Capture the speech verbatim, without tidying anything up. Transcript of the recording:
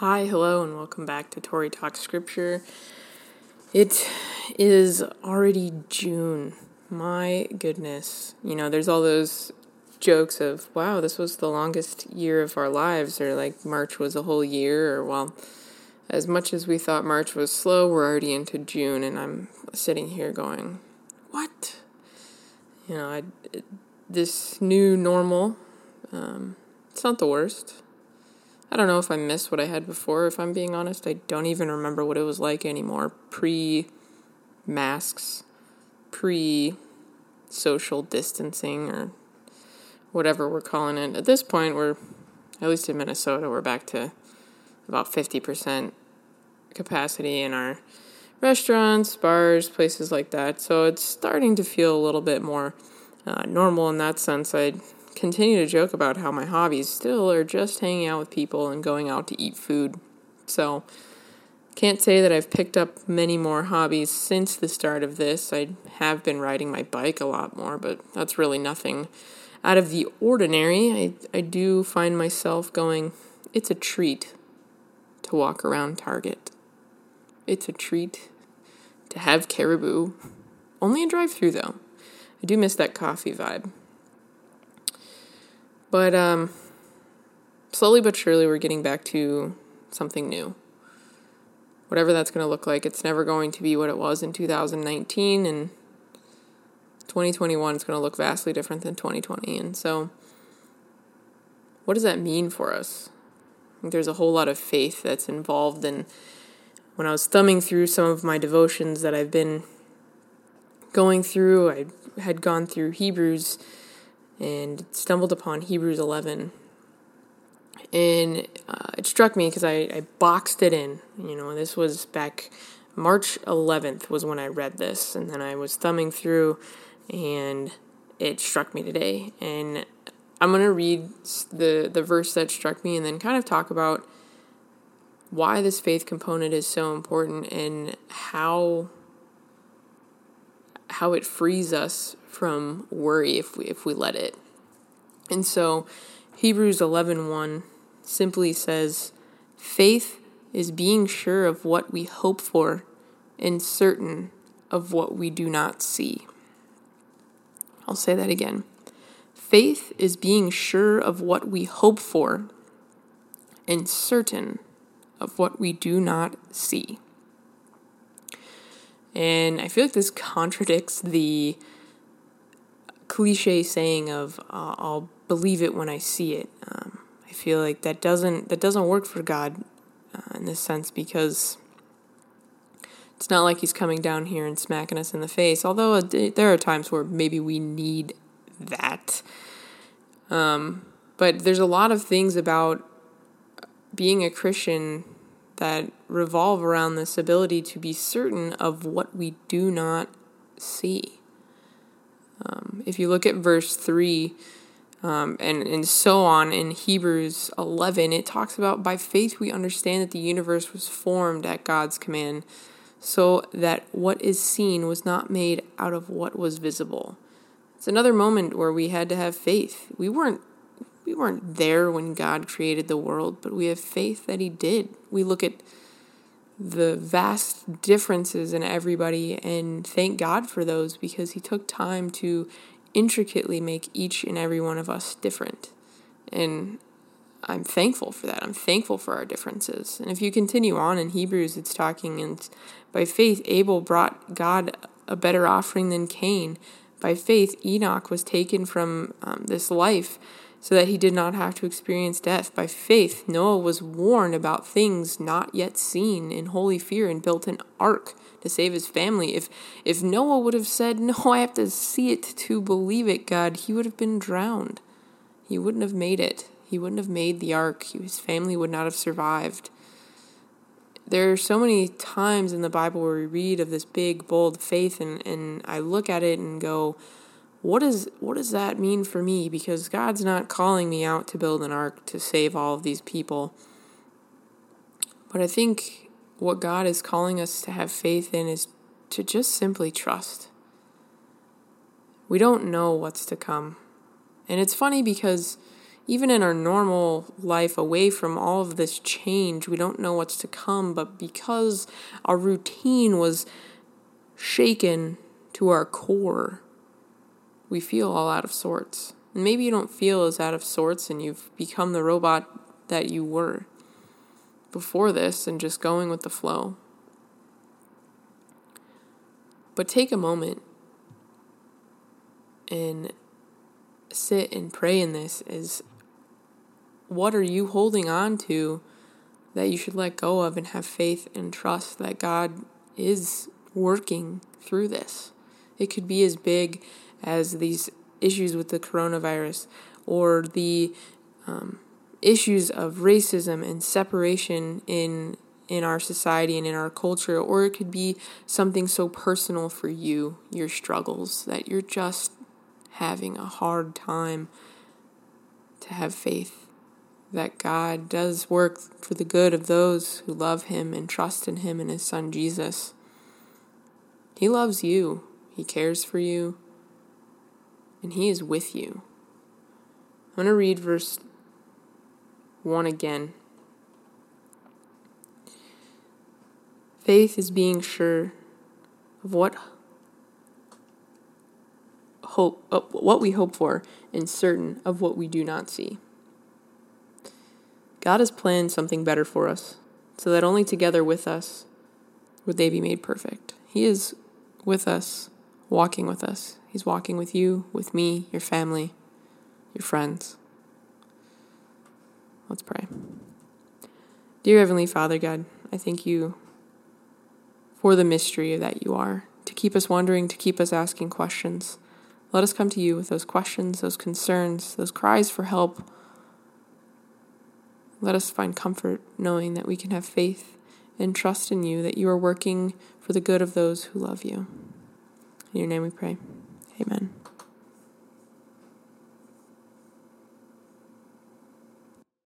Hi, hello, and welcome back to Tory Talk Scripture. It is already June. My goodness. You know, there's all those jokes of, wow, this was the longest year of our lives, or like March was a whole year, or well, as much as we thought March was slow, we're already into June, and I'm sitting here going, what? You know, I, it, this new normal, um, it's not the worst. I don't know if I miss what I had before. If I'm being honest, I don't even remember what it was like anymore. Pre-masks, pre-social distancing, or whatever we're calling it. At this point, we're, at least in Minnesota, we're back to about fifty percent capacity in our restaurants, bars, places like that. So it's starting to feel a little bit more uh, normal in that sense. I continue to joke about how my hobbies still are just hanging out with people and going out to eat food. So can't say that I've picked up many more hobbies since the start of this. I have been riding my bike a lot more, but that's really nothing out of the ordinary. I, I do find myself going, it's a treat to walk around Target. It's a treat to have Caribou. Only a drive-through, though. I do miss that coffee vibe. But um, slowly but surely, we're getting back to something new. Whatever that's going to look like, it's never going to be what it was in two thousand nineteen, and twenty twenty-one is going to look vastly different than twenty twenty. And so, what does that mean for us? I think there's a whole lot of faith that's involved. And when I was thumbing through some of my devotions that I've been going through, I had gone through Hebrews and stumbled upon Hebrews eleven. And uh, it struck me because I, I boxed it in. You know, this was back March eleventh was when I read this. And then I was thumbing through, and it struck me today. And I'm going to read the, the verse that struck me and then kind of talk about why this faith component is so important and how how it frees us from worry if we if we let it. And so Hebrews eleven one simply says, faith is being sure of what we hope for and certain of what we do not see. I'll say that again. Faith is being sure of what we hope for and certain of what we do not see. And I feel like this contradicts the cliche saying of uh, I'll believe it when I see it. Um, I feel like that doesn't that doesn't work for God uh, in this sense, because it's not like he's coming down here and smacking us in the face. Although there are times where maybe we need that. Um, but there's a lot of things about being a Christian that revolve around this ability to be certain of what we do not see. Um, if you look at verse three um, and, and so on in Hebrews eleven, it talks about, by faith we understand that the universe was formed at God's command, so that what is seen was not made out of what was visible. It's another moment where we had to have faith. We weren't we weren't there when God created the world, but we have faith that he did. We look at the vast differences in everybody and thank God for those, because he took time to intricately make each and every one of us different. And I'm thankful for that. I'm thankful for our differences. And if you continue on in Hebrews, it's talking, and by faith Abel brought God a better offering than Cain. By faith, Enoch was taken from um, this life so that he did not have to experience death. By faith, Noah was warned about things not yet seen in holy fear and built an ark to save his family. If if Noah would have said, no, I have to see it to believe it, God, he would have been drowned. He wouldn't have made it. He wouldn't have made the ark. His family would not have survived. There are so many times in the Bible where we read of this big, bold faith, and, and I look at it and go, what is what does that mean for me? Because God's not calling me out to build an ark to save all of these people. But I think what God is calling us to have faith in is to just simply trust. We don't know what's to come. And it's funny because even in our normal life, away from all of this change, we don't know what's to come. But because our routine was shaken to our core, we feel all out of sorts. And maybe you don't feel as out of sorts and you've become the robot that you were before this and just going with the flow. But take a moment and sit and pray in this. Is what are you holding on to that you should let go of and have faith and trust that God is working through this? It could be as big as these issues with the coronavirus or the um, issues of racism and separation in in our society and in our culture, or it could be something so personal for you, your struggles, that you're just having a hard time to have faith that God does work for the good of those who love him and trust in him and his son Jesus. He loves you. He cares for you. And he is with you. I'm going to read verse one again. Faith is being sure of what hope, uh, what we hope for, and certain of what we do not see. God has planned something better for us, so that only together with us would they be made perfect. He is with us, walking with us. He's walking with you, with me, your family, your friends. Let's pray. Dear Heavenly Father, God, I thank you for the mystery that you are, to keep us wondering, to keep us asking questions. Let us come to you with those questions, those concerns, those cries for help. Let us find comfort knowing that we can have faith and trust in you, that you are working for the good of those who love you. In your name we pray. Amen.